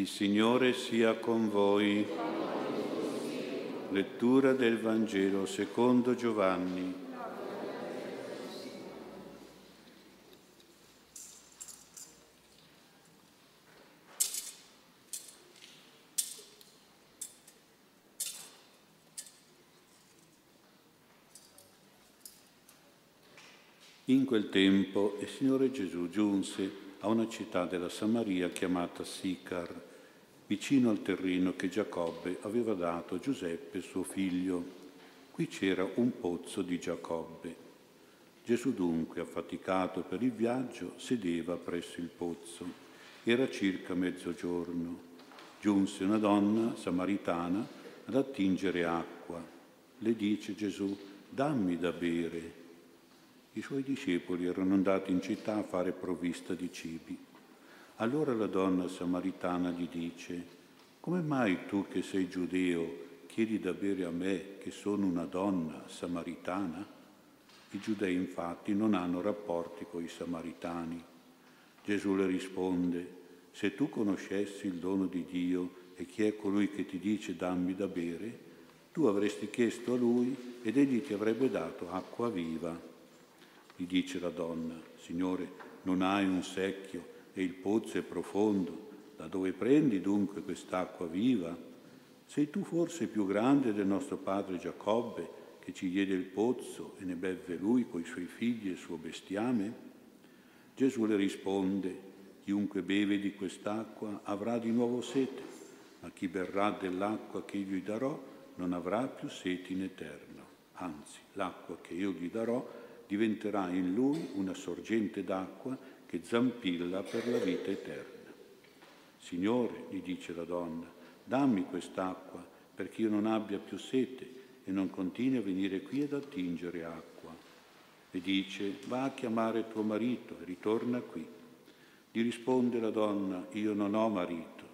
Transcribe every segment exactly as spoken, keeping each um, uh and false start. Il Signore sia con voi. Lettura del Vangelo secondo Giovanni. In quel tempo il Signore Gesù giunse a una città della Samaria chiamata Sicar, vicino al terreno che Giacobbe aveva dato a Giuseppe, suo figlio. Qui c'era un pozzo di Giacobbe. Gesù dunque, affaticato per il viaggio, sedeva presso il pozzo. Era circa mezzogiorno. Giunse una donna samaritana ad attingere acqua. Le dice Gesù: «Dammi da bere». I suoi discepoli erano andati in città a fare provvista di cibi. Allora la donna samaritana gli dice: «Come mai tu che sei giudeo chiedi da bere a me che sono una donna samaritana?» I giudei infatti non hanno rapporti con i samaritani. Gesù le risponde: «Se tu conoscessi il dono di Dio e chi è colui che ti dice dammi da bere, tu avresti chiesto a lui ed egli ti avrebbe dato acqua viva». Gli dice la donna: «Signore, non hai un secchio e il pozzo è profondo. Da dove prendi dunque quest'acqua viva? Sei tu forse più grande del nostro padre Giacobbe, che ci diede il pozzo e ne bevve lui coi suoi figli e il suo bestiame?» Gesù le risponde: «Chiunque beve di quest'acqua avrà di nuovo sete, ma chi berrà dell'acqua che io gli darò non avrà più sete in eterno. Anzi, l'acqua che io gli darò diventerà in lui una sorgente d'acqua che zampilla per la vita eterna». «Signore», gli dice la donna, «dammi quest'acqua perché io non abbia più sete e non continui a venire qui ad attingere acqua». E dice: «Va a chiamare tuo marito e ritorna qui». Gli risponde la donna: «Io non ho marito».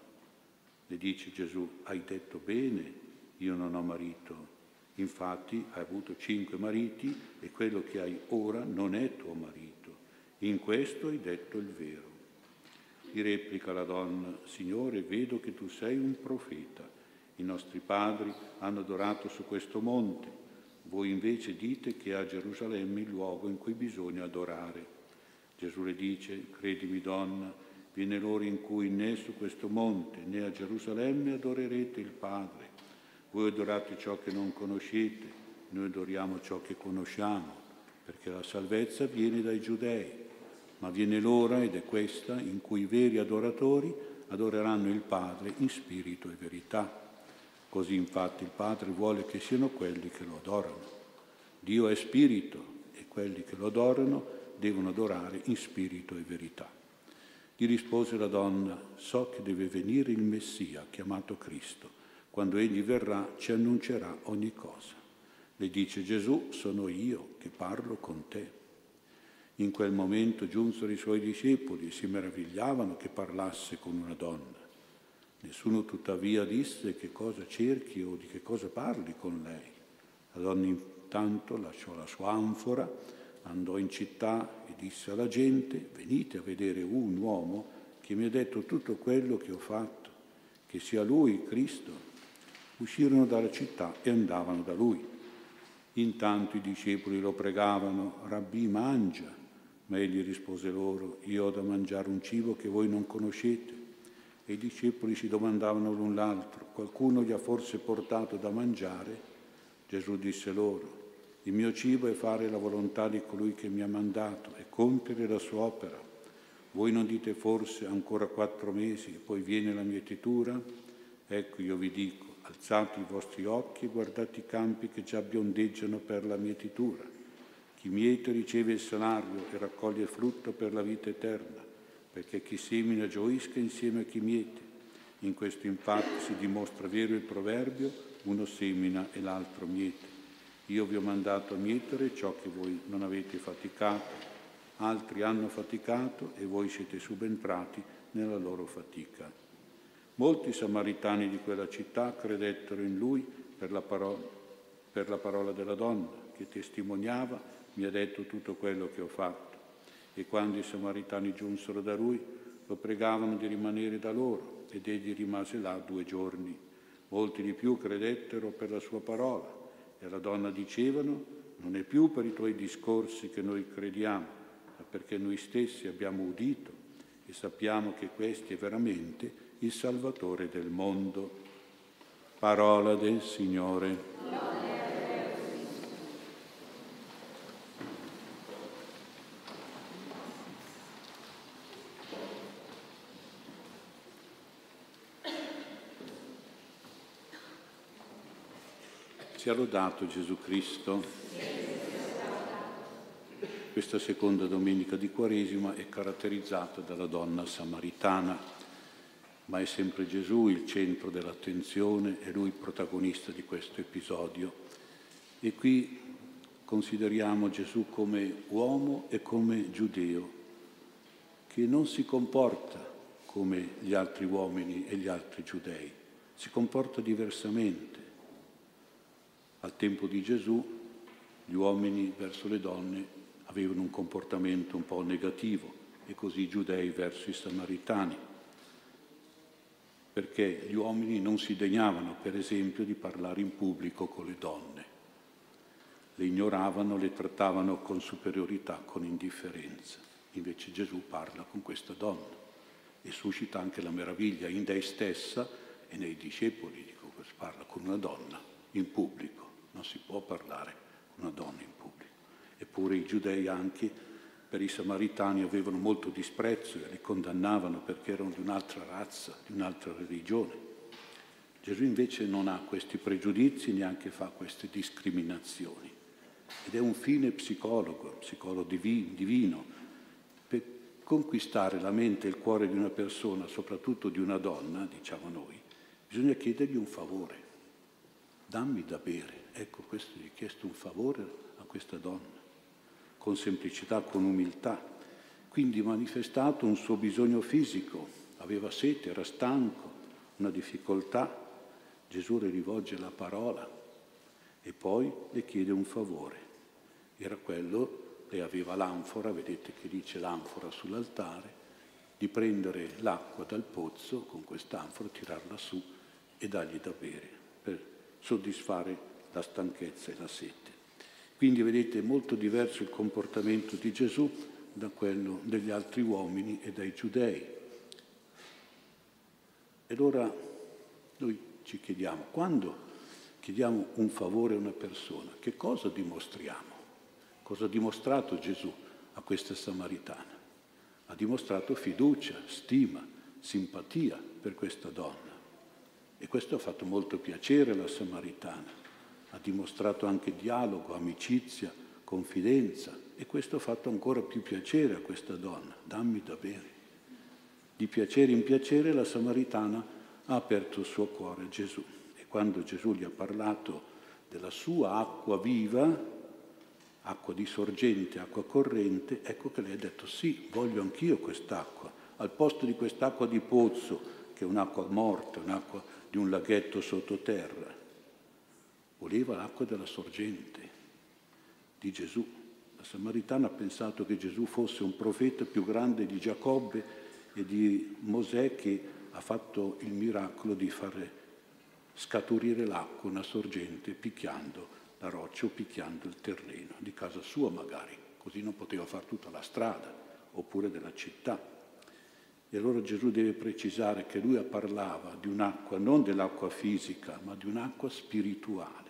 Le dice Gesù: «Hai detto bene, io non ho marito. Infatti hai avuto cinque mariti e quello che hai ora non è tuo marito. In questo hai detto il vero». Gli replica la donna: «Signore, vedo che tu sei un profeta. I nostri padri hanno adorato su questo monte. Voi invece dite che è a Gerusalemme il luogo in cui bisogna adorare». Gesù le dice: «Credimi, donna, viene l'ora in cui né su questo monte né a Gerusalemme adorerete il Padre. Voi adorate ciò che non conoscete, noi adoriamo ciò che conosciamo, perché la salvezza viene dai Giudei. Ma viene l'ora, ed è questa, in cui i veri adoratori adoreranno il Padre in spirito e verità. Così infatti il Padre vuole che siano quelli che lo adorano. Dio è spirito, e quelli che lo adorano devono adorare in spirito e verità». Gli rispose la donna: «So che deve venire il Messia, chiamato Cristo. Quando egli verrà ci annuncerà ogni cosa». Le dice Gesù: «Sono io che parlo con te». In quel momento giunsero i suoi discepoli e si meravigliavano che parlasse con una donna. Nessuno tuttavia disse: «Che cosa cerchi o di che cosa parli con lei?». La donna intanto lasciò la sua anfora, andò in città e disse alla gente: «Venite a vedere un uomo che mi ha detto tutto quello che ho fatto. Che sia lui Cristo». Uscirono dalla città e andavano da lui. Intanto i discepoli lo pregavano: «Rabbì, mangia». Ma egli rispose loro: «Io ho da mangiare un cibo che voi non conoscete». E i discepoli si domandavano l'un l'altro: «Qualcuno gli ha forse portato da mangiare?». Gesù disse loro: «Il mio cibo è fare la volontà di colui che mi ha mandato e compiere la sua opera. Voi non dite forse: ancora quattro mesi e poi viene la mietitura? Ecco, io vi dico, alzate i vostri occhi e guardate i campi che già biondeggiano per la mietitura. Chi miete riceve il salario e raccoglie il frutto per la vita eterna, perché chi semina gioisca insieme a chi miete. In questo infatti si dimostra vero il proverbio: uno semina e l'altro miete. Io vi ho mandato a mietere ciò che voi non avete faticato. Altri hanno faticato e voi siete subentrati nella loro fatica». Molti samaritani di quella città credettero in lui per la, parola, per la parola della donna, che testimoniava: «Mi ha detto tutto quello che ho fatto». E quando i samaritani giunsero da lui, lo pregavano di rimanere da loro. ed egli rimase là due giorni. Molti di più credettero per la sua parola, e alla donna dicevano: non è più per i tuoi discorsi che noi crediamo, ma perché noi stessi abbiamo udito e sappiamo che questi è veramente il Salvatore del mondo. Parola del Signore. Sia lodato Gesù Cristo. Questa seconda domenica di Quaresima è caratterizzata dalla donna samaritana, ma è sempre Gesù il centro dell'attenzione, è Lui il protagonista di questo episodio. E qui consideriamo Gesù come uomo e come giudeo, che non si comporta come gli altri uomini e gli altri giudei, si comporta diversamente. Al tempo di Gesù gli uomini verso le donne avevano un comportamento un po' negativo, e così i giudei verso i samaritani, perché gli uomini non si degnavano, per esempio, di parlare in pubblico con le donne. Le ignoravano, le trattavano con superiorità, con indifferenza. Invece Gesù parla con questa donna e suscita anche la meraviglia in lei stessa e nei discepoli. Dico, parla con una donna in pubblico, non si può parlare con una donna in pubblico. Eppure i giudei anche per i samaritani avevano molto disprezzo e li condannavano perché erano di un'altra razza, di un'altra religione. Gesù invece non ha questi pregiudizi, neanche fa queste discriminazioni, ed è un fine psicologo, un psicologo divino, per conquistare la mente e il cuore di una persona, soprattutto di una donna, diciamo noi. Bisogna chiedergli un favore. Dammi da bere. Ecco, questo gli ha chiesto un favore a questa donna, con semplicità, con umiltà. Quindi manifestato un suo bisogno fisico, aveva sete, era stanco, una difficoltà. Gesù le rivolge la parola e poi le chiede un favore. Era quello, lei aveva l'anfora, vedete che dice l'anfora sull'altare, di prendere l'acqua dal pozzo con quest'anfora, tirarla su e dargli da bere, per soddisfare la stanchezza e la sete. Quindi vedete, è molto diverso il comportamento di Gesù da quello degli altri uomini e dai giudei. E allora noi ci chiediamo, quando chiediamo un favore a una persona, che cosa dimostriamo? Cosa ha dimostrato Gesù a questa samaritana? Ha dimostrato fiducia, stima, simpatia per questa donna. E questo ha fatto molto piacere alla samaritana. Ha dimostrato anche dialogo, amicizia, confidenza, e questo ha fatto ancora più piacere a questa donna. Dammi da bere. Di piacere in piacere la samaritana ha aperto il suo cuore a Gesù, e quando Gesù gli ha parlato della sua acqua viva, acqua di sorgente, acqua corrente, ecco che lei ha detto: sì, voglio anch'io quest'acqua, al posto di quest'acqua di pozzo, che è un'acqua morta, un'acqua di un laghetto sottoterra. Voleva l'acqua della sorgente di Gesù. La samaritana ha pensato che Gesù fosse un profeta più grande di Giacobbe e di Mosè, che ha fatto il miracolo di far scaturire l'acqua, una sorgente, picchiando la roccia o picchiando il terreno di casa sua magari, così non poteva fare tutta la strada, oppure della città. E allora Gesù deve precisare che lui parlava di un'acqua, non dell'acqua fisica, ma di un'acqua spirituale,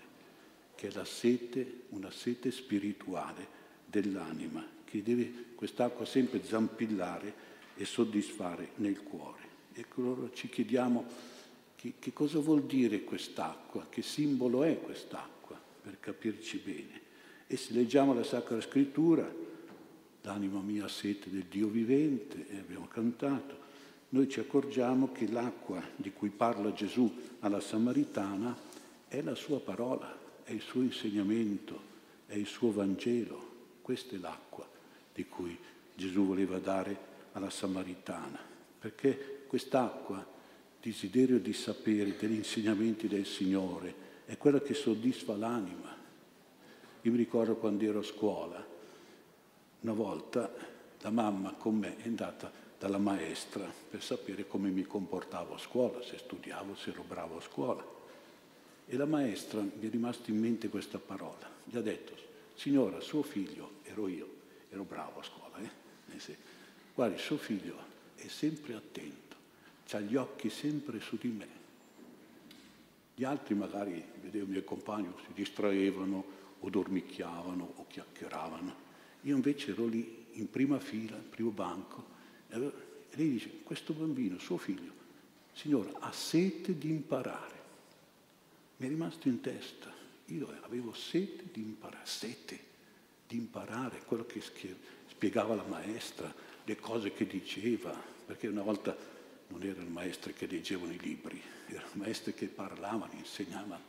che è la sete, una sete spirituale dell'anima, che deve quest'acqua sempre zampillare e soddisfare nel cuore. E allora ci chiediamo che, che cosa vuol dire quest'acqua, che simbolo è quest'acqua, per capirci bene. E se leggiamo la Sacra Scrittura, l'anima mia sete del Dio vivente, e abbiamo cantato, noi ci accorgiamo che l'acqua di cui parla Gesù alla samaritana è la sua parola, è il suo insegnamento, è il suo Vangelo. Questa è l'acqua di cui Gesù voleva dare alla samaritana, perché quest'acqua, desiderio di sapere degli insegnamenti del Signore, è quella che soddisfa l'anima. Io mi ricordo quando ero a scuola. Una volta la mamma con me è andata dalla maestra per sapere come mi comportavo a scuola, se studiavo, se ero bravo a scuola. E la maestra, mi è rimasta in mente questa parola, gli ha detto: signora, suo figlio, ero io, ero bravo a scuola, eh? Guardi, suo figlio è sempre attento, ha gli occhi sempre su di me. Gli altri magari, vedevo i miei compagni, si distraevano o dormicchiavano o chiacchieravano. Io invece ero lì in prima fila, in primo banco, e lei dice: questo bambino, suo figlio, signora, ha sete di imparare. Mi è rimasto in testa, io avevo sete di imparare, sete di imparare quello che spiegava la maestra, le cose che diceva, perché una volta non erano maestre che leggevano i libri, erano maestre che parlavano, insegnavano.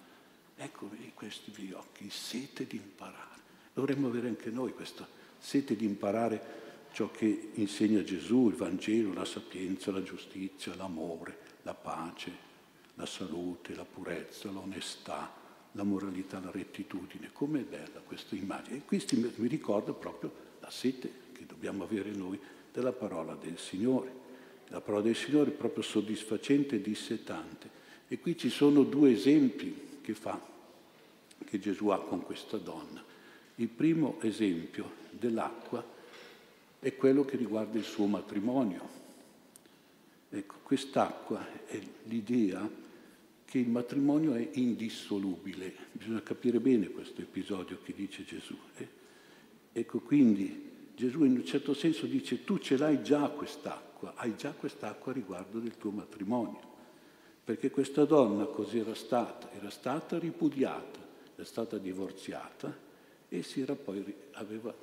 Ecco questi miei occhi, sete di imparare. Dovremmo avere anche noi questa sete di imparare ciò che insegna Gesù, il Vangelo, la sapienza, la giustizia, l'amore, la pace, la salute, la purezza, l'onestà, la moralità, la rettitudine. Com'è bella questa immagine. E questo mi ricorda proprio la sete che dobbiamo avere noi della parola del Signore. La parola del Signore è proprio soddisfacente e dissetante. E qui ci sono due esempi che fa, che Gesù ha con questa donna. Il primo esempio dell'acqua è quello che riguarda il suo matrimonio. Ecco, quest'acqua è l'idea che il matrimonio è indissolubile. Bisogna capire bene questo episodio che dice Gesù. Eh? Ecco, quindi Gesù in un certo senso dice: tu ce l'hai già quest'acqua, hai già quest'acqua riguardo del tuo matrimonio. Perché questa donna così era stata, era stata ripudiata, era stata divorziata e si era poi, aveva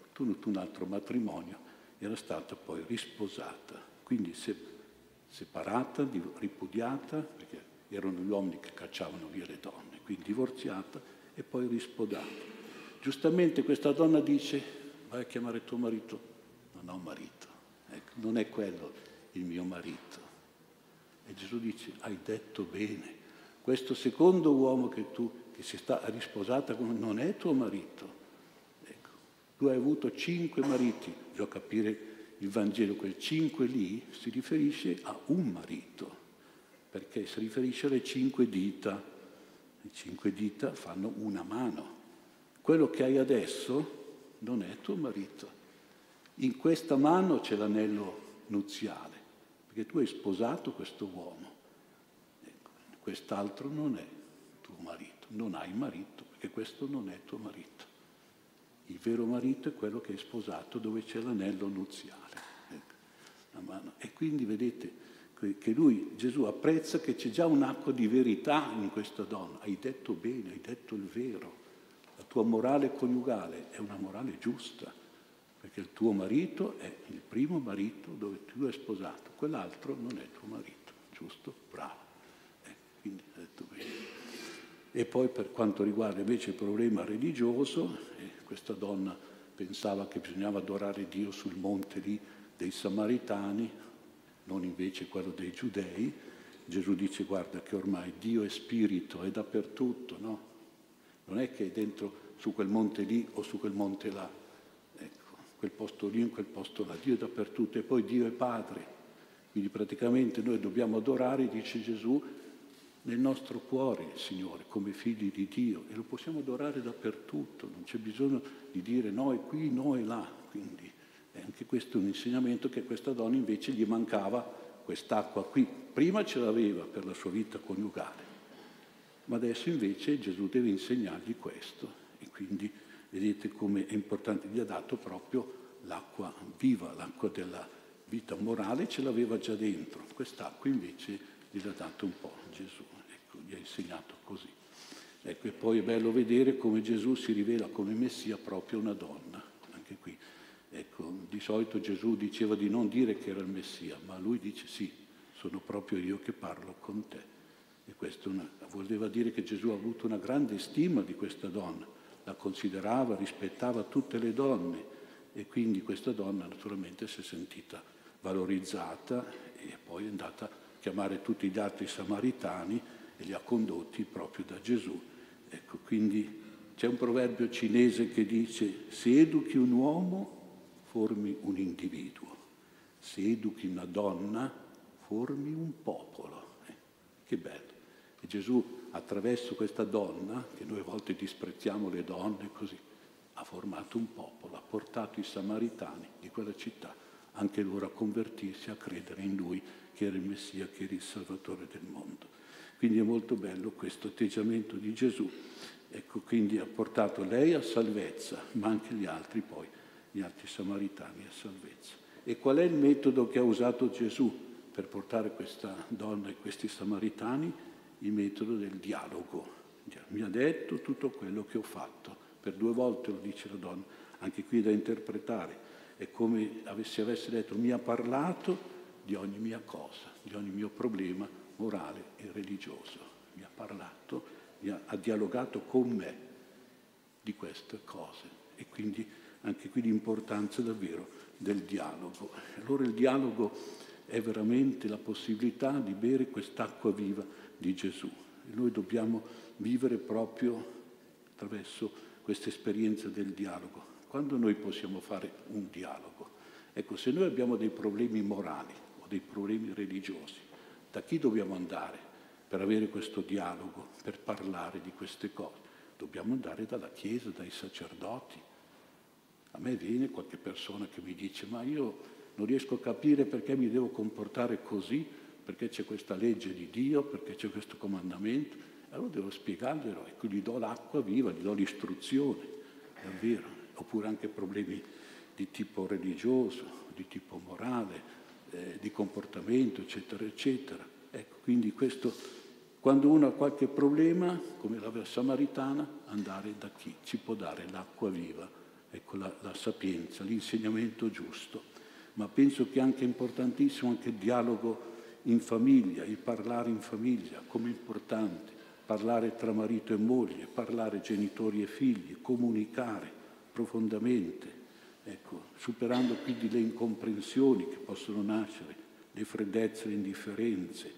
ottenuto un altro matrimonio, era stata poi risposata. Quindi se... separata, ripudiata, perché erano gli uomini che cacciavano via le donne, quindi divorziata e poi rispodata. Giustamente questa donna dice: vai a chiamare tuo marito. Non ho marito, ecco, non è quello il mio marito. E Gesù dice: hai detto bene, questo secondo uomo che tu, che si sta risposata con, non è tuo marito. Ecco, tu hai avuto cinque mariti, bisogna capire il Vangelo, quel cinque lì si riferisce a un marito, perché si riferisce alle cinque dita. Le cinque dita fanno una mano. Quello che hai adesso non è tuo marito. In questa mano c'è l'anello nuziale, perché tu hai sposato questo uomo. Ecco, quest'altro non è tuo marito, non hai marito, perché questo non è tuo marito. Il vero marito è quello che è sposato, dove c'è l'anello nuziale. Ecco, la mano. E quindi vedete che lui, Gesù, apprezza che c'è già un'acqua di verità in questa donna. Hai detto bene, hai detto il vero. La tua morale coniugale è una morale giusta, perché il tuo marito è il primo marito dove tu hai sposato. Quell'altro non è tuo marito, giusto? Bravo. Ecco, quindi hai detto bene. E poi per quanto riguarda invece il problema religioso, eh, questa donna pensava che bisognava adorare Dio sul monte lì dei Samaritani, non invece quello dei Giudei. Gesù dice: guarda che ormai Dio è spirito, è dappertutto, no? Non è che è dentro su quel monte lì o su quel monte là, ecco, quel posto lì o quel posto là, Dio è dappertutto e poi Dio è Padre. Quindi praticamente noi dobbiamo adorare, dice Gesù, nel nostro cuore il Signore, come figli di Dio, e lo possiamo adorare dappertutto, non c'è bisogno di dire noi qui, noi là. Quindi è anche questo un insegnamento che a questa donna invece gli mancava quest'acqua qui. Prima ce l'aveva per la sua vita coniugale, ma adesso invece Gesù deve insegnargli questo. E quindi vedete come è importante, gli ha dato proprio l'acqua viva, l'acqua della vita morale, ce l'aveva già dentro, quest'acqua invece gliel'ha dato un po' Gesù, ecco, gli ha insegnato così. Ecco, e poi è bello vedere come Gesù si rivela come Messia proprio una donna, anche qui. Ecco, di solito Gesù diceva di non dire che era il Messia, ma lui dice: sì, sono proprio io che parlo con te. E questo una, voleva dire che Gesù ha avuto una grande stima di questa donna, la considerava, rispettava tutte le donne, e quindi questa donna naturalmente si è sentita valorizzata e poi è andata a chiamare tutti gli altri samaritani e li ha condotti proprio da Gesù. Ecco, quindi c'è un proverbio cinese che dice: se educhi un uomo, formi un individuo. se educhi una donna, formi un popolo. Eh, che bello. E Gesù, attraverso questa donna, che noi a volte disprezziamo le donne, così, ha formato un popolo, ha portato i Samaritani di quella città, anche loro a convertirsi, a credere in Lui, che era il Messia, che era il Salvatore del mondo. Quindi è molto bello questo atteggiamento di Gesù. Ecco, quindi ha portato lei a salvezza, ma anche gli altri poi, gli altri Samaritani a salvezza. E qual è il metodo che ha usato Gesù per portare questa donna e questi Samaritani? Il metodo del dialogo. Mi ha detto tutto quello che ho fatto. Per due volte lo dice la donna, anche qui da interpretare. È come se avesse detto, mi ha parlato di ogni mia cosa, di ogni mio problema morale e religioso. Mi ha parlato, mi ha, ha dialogato con me di queste cose. E quindi anche qui l'importanza davvero del dialogo. Allora il dialogo è veramente la possibilità di bere quest'acqua viva di Gesù. E noi dobbiamo vivere proprio attraverso questa esperienza del dialogo. Quando noi possiamo fare un dialogo? Ecco, se noi abbiamo dei problemi morali o dei problemi religiosi, da chi dobbiamo andare per avere questo dialogo, per parlare di queste cose? Dobbiamo andare dalla Chiesa, dai sacerdoti. A me viene qualche persona che mi dice «Ma io non riesco a capire perché mi devo comportare così, perché c'è questa legge di Dio, perché c'è questo comandamento». Allora devo spiegarglielo, ecco, gli do l'acqua viva, gli do l'istruzione, davvero. Oppure anche problemi di tipo religioso, di tipo morale, eh, di comportamento, eccetera, eccetera. Ecco, quindi questo, quando uno ha qualche problema, come la Samaritana, andare da chi ci può dare l'acqua viva, ecco la, la sapienza, l'insegnamento giusto. Ma penso che anche è importantissimo anche il dialogo in famiglia, il parlare in famiglia, come importante, parlare tra marito e moglie, parlare genitori e figli, comunicare profondamente, ecco, superando quindi le incomprensioni che possono nascere, le freddezze, le indifferenze,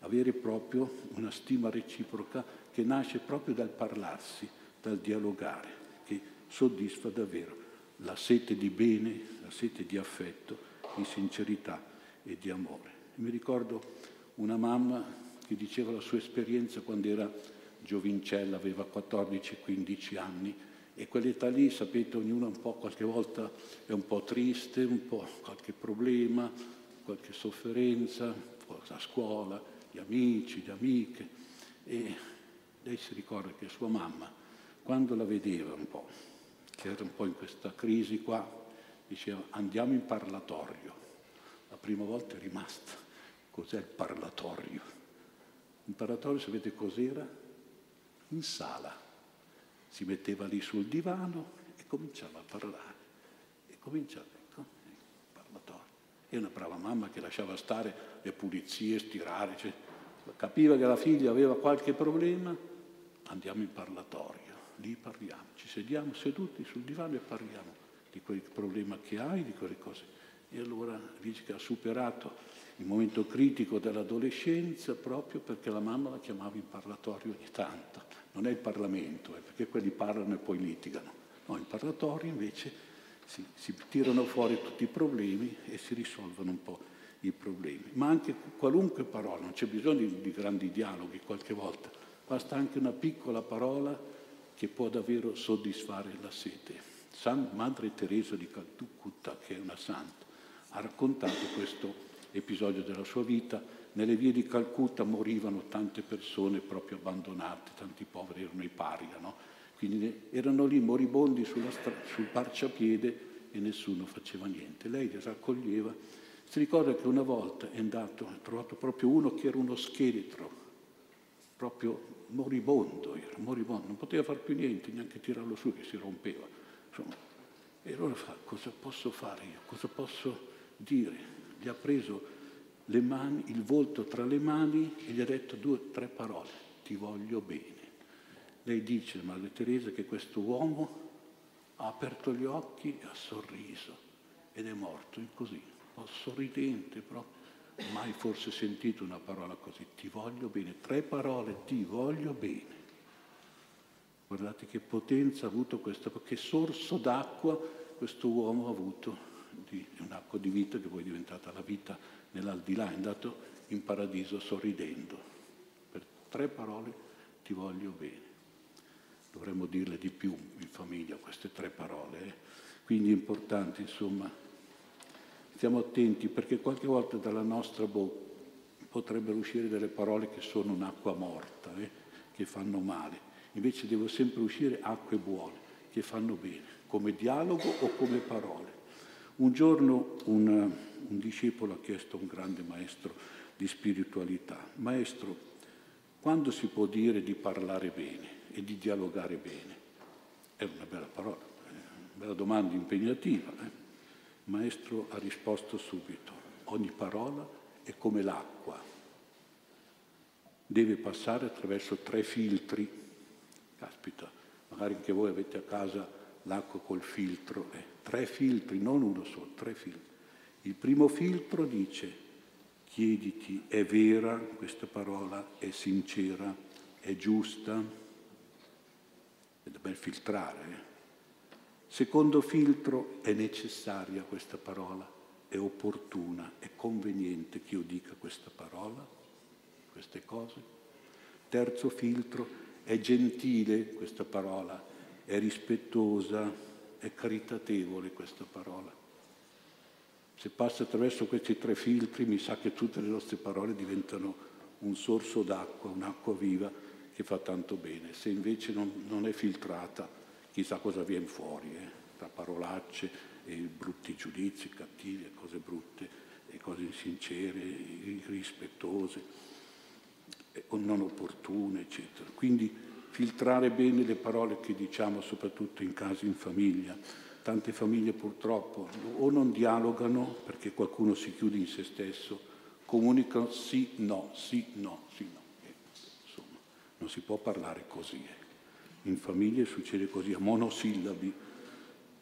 avere proprio una stima reciproca che nasce proprio dal parlarsi, dal dialogare, che soddisfa davvero la sete di bene, la sete di affetto, di sincerità e di amore. E mi ricordo una mamma che diceva la sua esperienza quando era giovincella, aveva quattordici quindici anni. E quell'età lì, sapete, ognuno un po' qualche volta è un po' triste, un po' qualche problema, qualche sofferenza, la scuola, gli amici, le amiche. E lei si ricorda che sua mamma, quando la vedeva un po', che era un po' in questa crisi qua, diceva andiamo in parlatorio. La prima volta è rimasta. Cos'è il parlatorio? Il parlatorio, sapete cos'era? In sala. Si metteva lì sul divano e cominciava a parlare. E cominciava, ecco, parlatorio. E una brava mamma che lasciava stare le pulizie, stirare. Cioè, capiva che la figlia aveva qualche problema, andiamo in parlatorio, lì parliamo. Ci sediamo seduti sul divano e parliamo di quel problema che hai, di quelle cose. E allora dice che ha superato il momento critico dell'adolescenza proprio perché la mamma la chiamava in parlatorio ogni tanto. Non è il Parlamento, è perché quelli parlano e poi litigano. No, in parlatorio invece si, si tirano fuori tutti i problemi e si risolvono un po' i problemi. Ma anche qualunque parola, non c'è bisogno di, di grandi dialoghi qualche volta, basta anche una piccola parola che può davvero soddisfare la sete. San Madre Teresa di Calcutta, che è una santa, ha raccontato questo episodio della sua vita. Nelle vie di Calcutta morivano tante persone proprio abbandonate, tanti poveri erano i paria, no? Quindi erano lì moribondi sulla sul marciapiede e nessuno faceva niente. Lei li raccoglieva. Si ricorda che una volta è andato, ha trovato proprio uno che era uno scheletro, proprio moribondo, era moribondo, non poteva far più niente, neanche tirarlo su che si rompeva. Insomma, e allora fa, cosa posso fare io? Cosa posso dire? Gli ha preso le mani, il volto tra le mani e gli ha detto due o tre parole, ti voglio bene. Lei dice, Madre Teresa, che questo uomo ha aperto gli occhi e ha sorriso ed è morto così, un po' sorridente proprio. Mai forse sentito una parola così, ti voglio bene, tre parole, ti voglio bene. Guardate che potenza ha avuto questo, che sorso d'acqua questo uomo ha avuto di un acco di vita che poi è diventata la vita nell'aldilà, è andato in paradiso sorridendo. Per tre parole ti voglio bene. Dovremmo dirle di più in famiglia queste tre parole. Eh? Quindi è importante, insomma, stiamo attenti, perché qualche volta dalla nostra bocca potrebbero uscire delle parole che sono un'acqua morta, eh? che fanno male. Invece devo sempre uscire acque buone, che fanno bene, come dialogo o come parole. Un giorno un, un discepolo ha chiesto a un grande maestro di spiritualità: maestro, quando si può dire di parlare bene e di dialogare bene? È una bella parola, una bella domanda impegnativa. Eh? Il maestro ha risposto subito: ogni parola è come l'acqua, deve passare attraverso tre filtri. Caspita, magari anche voi avete a casa l'acqua col filtro, eh? tre filtri, non uno solo, tre filtri. Il primo filtro dice: chiediti, è vera questa parola, è sincera, è giusta? È da ben filtrare. Eh? Secondo filtro: è necessaria questa parola, è opportuna, è conveniente che io dica questa parola, queste cose. Terzo filtro: è gentile questa parola, è rispettosa, è caritatevole questa parola. Se passa attraverso questi tre filtri, mi sa che tutte le nostre parole diventano un sorso d'acqua, un'acqua viva, che fa tanto bene. Se invece non, non è filtrata, chissà cosa viene fuori, eh? tra parolacce e brutti giudizi, cattivi, cose brutte, e cose insincere, irrispettose, non opportune, eccetera. Quindi filtrare bene le parole che diciamo, soprattutto in casa, in famiglia. Tante famiglie purtroppo o non dialogano perché qualcuno si chiude in se stesso, comunicano sì, no, sì, no, sì, no. Non si può parlare così. In famiglia succede così, a monosillabi.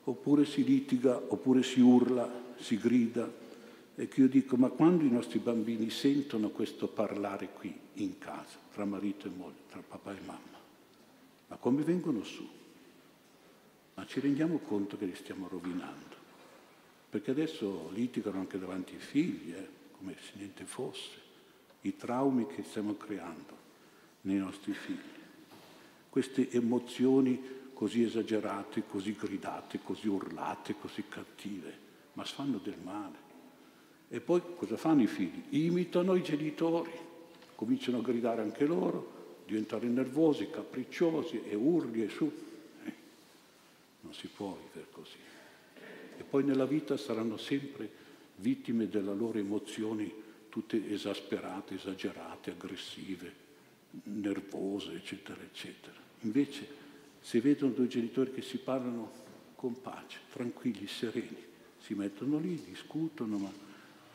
Oppure si litiga, oppure si urla, si grida. E che io dico, ma quando i nostri bambini sentono questo parlare qui, in casa, tra marito e moglie, tra papà e mamma, ma come vengono su? Ma ci rendiamo conto che li stiamo rovinando? Perché adesso litigano anche davanti ai figli, eh? come se niente fosse. I traumi che stiamo creando nei nostri figli. Queste emozioni così esagerate, così gridate, così urlate, così cattive, ma fanno del male. E poi cosa fanno i figli? Imitano i genitori, cominciano a gridare anche loro, diventare nervosi, capricciosi, e urli e su. Eh, non si può vivere così. E poi nella vita saranno sempre vittime delle loro emozioni, tutte esasperate, esagerate, aggressive, nervose, eccetera, eccetera. Invece, se vedono due genitori che si parlano con pace, tranquilli, sereni, si mettono lì, discutono, ma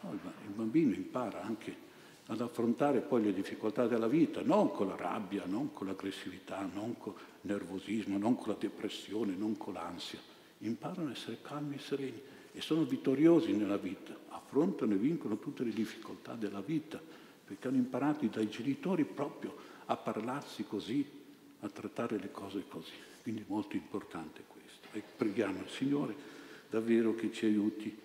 no, il bambino impara anche ad affrontare poi le difficoltà della vita, non con la rabbia, non con l'aggressività, non con il nervosismo, non con la depressione, non con l'ansia. Imparano a essere calmi e sereni e sono vittoriosi nella vita, affrontano e vincono tutte le difficoltà della vita, perché hanno imparato dai genitori proprio a parlarsi così, a trattare le cose così. Quindi è molto importante questo. E preghiamo il Signore davvero che ci aiuti,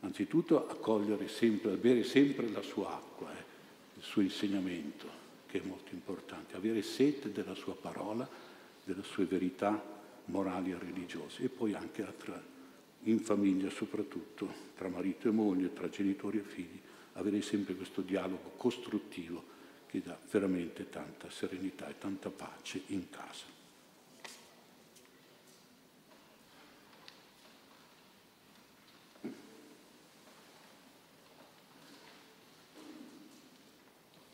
anzitutto a cogliere sempre, a bere sempre la sua acqua, eh, il suo insegnamento, che è molto importante, avere sete della sua parola, delle sue verità morali e religiose, e poi anche tra, in famiglia soprattutto, tra marito e moglie, tra genitori e figli, avere sempre questo dialogo costruttivo che dà veramente tanta serenità e tanta pace in casa.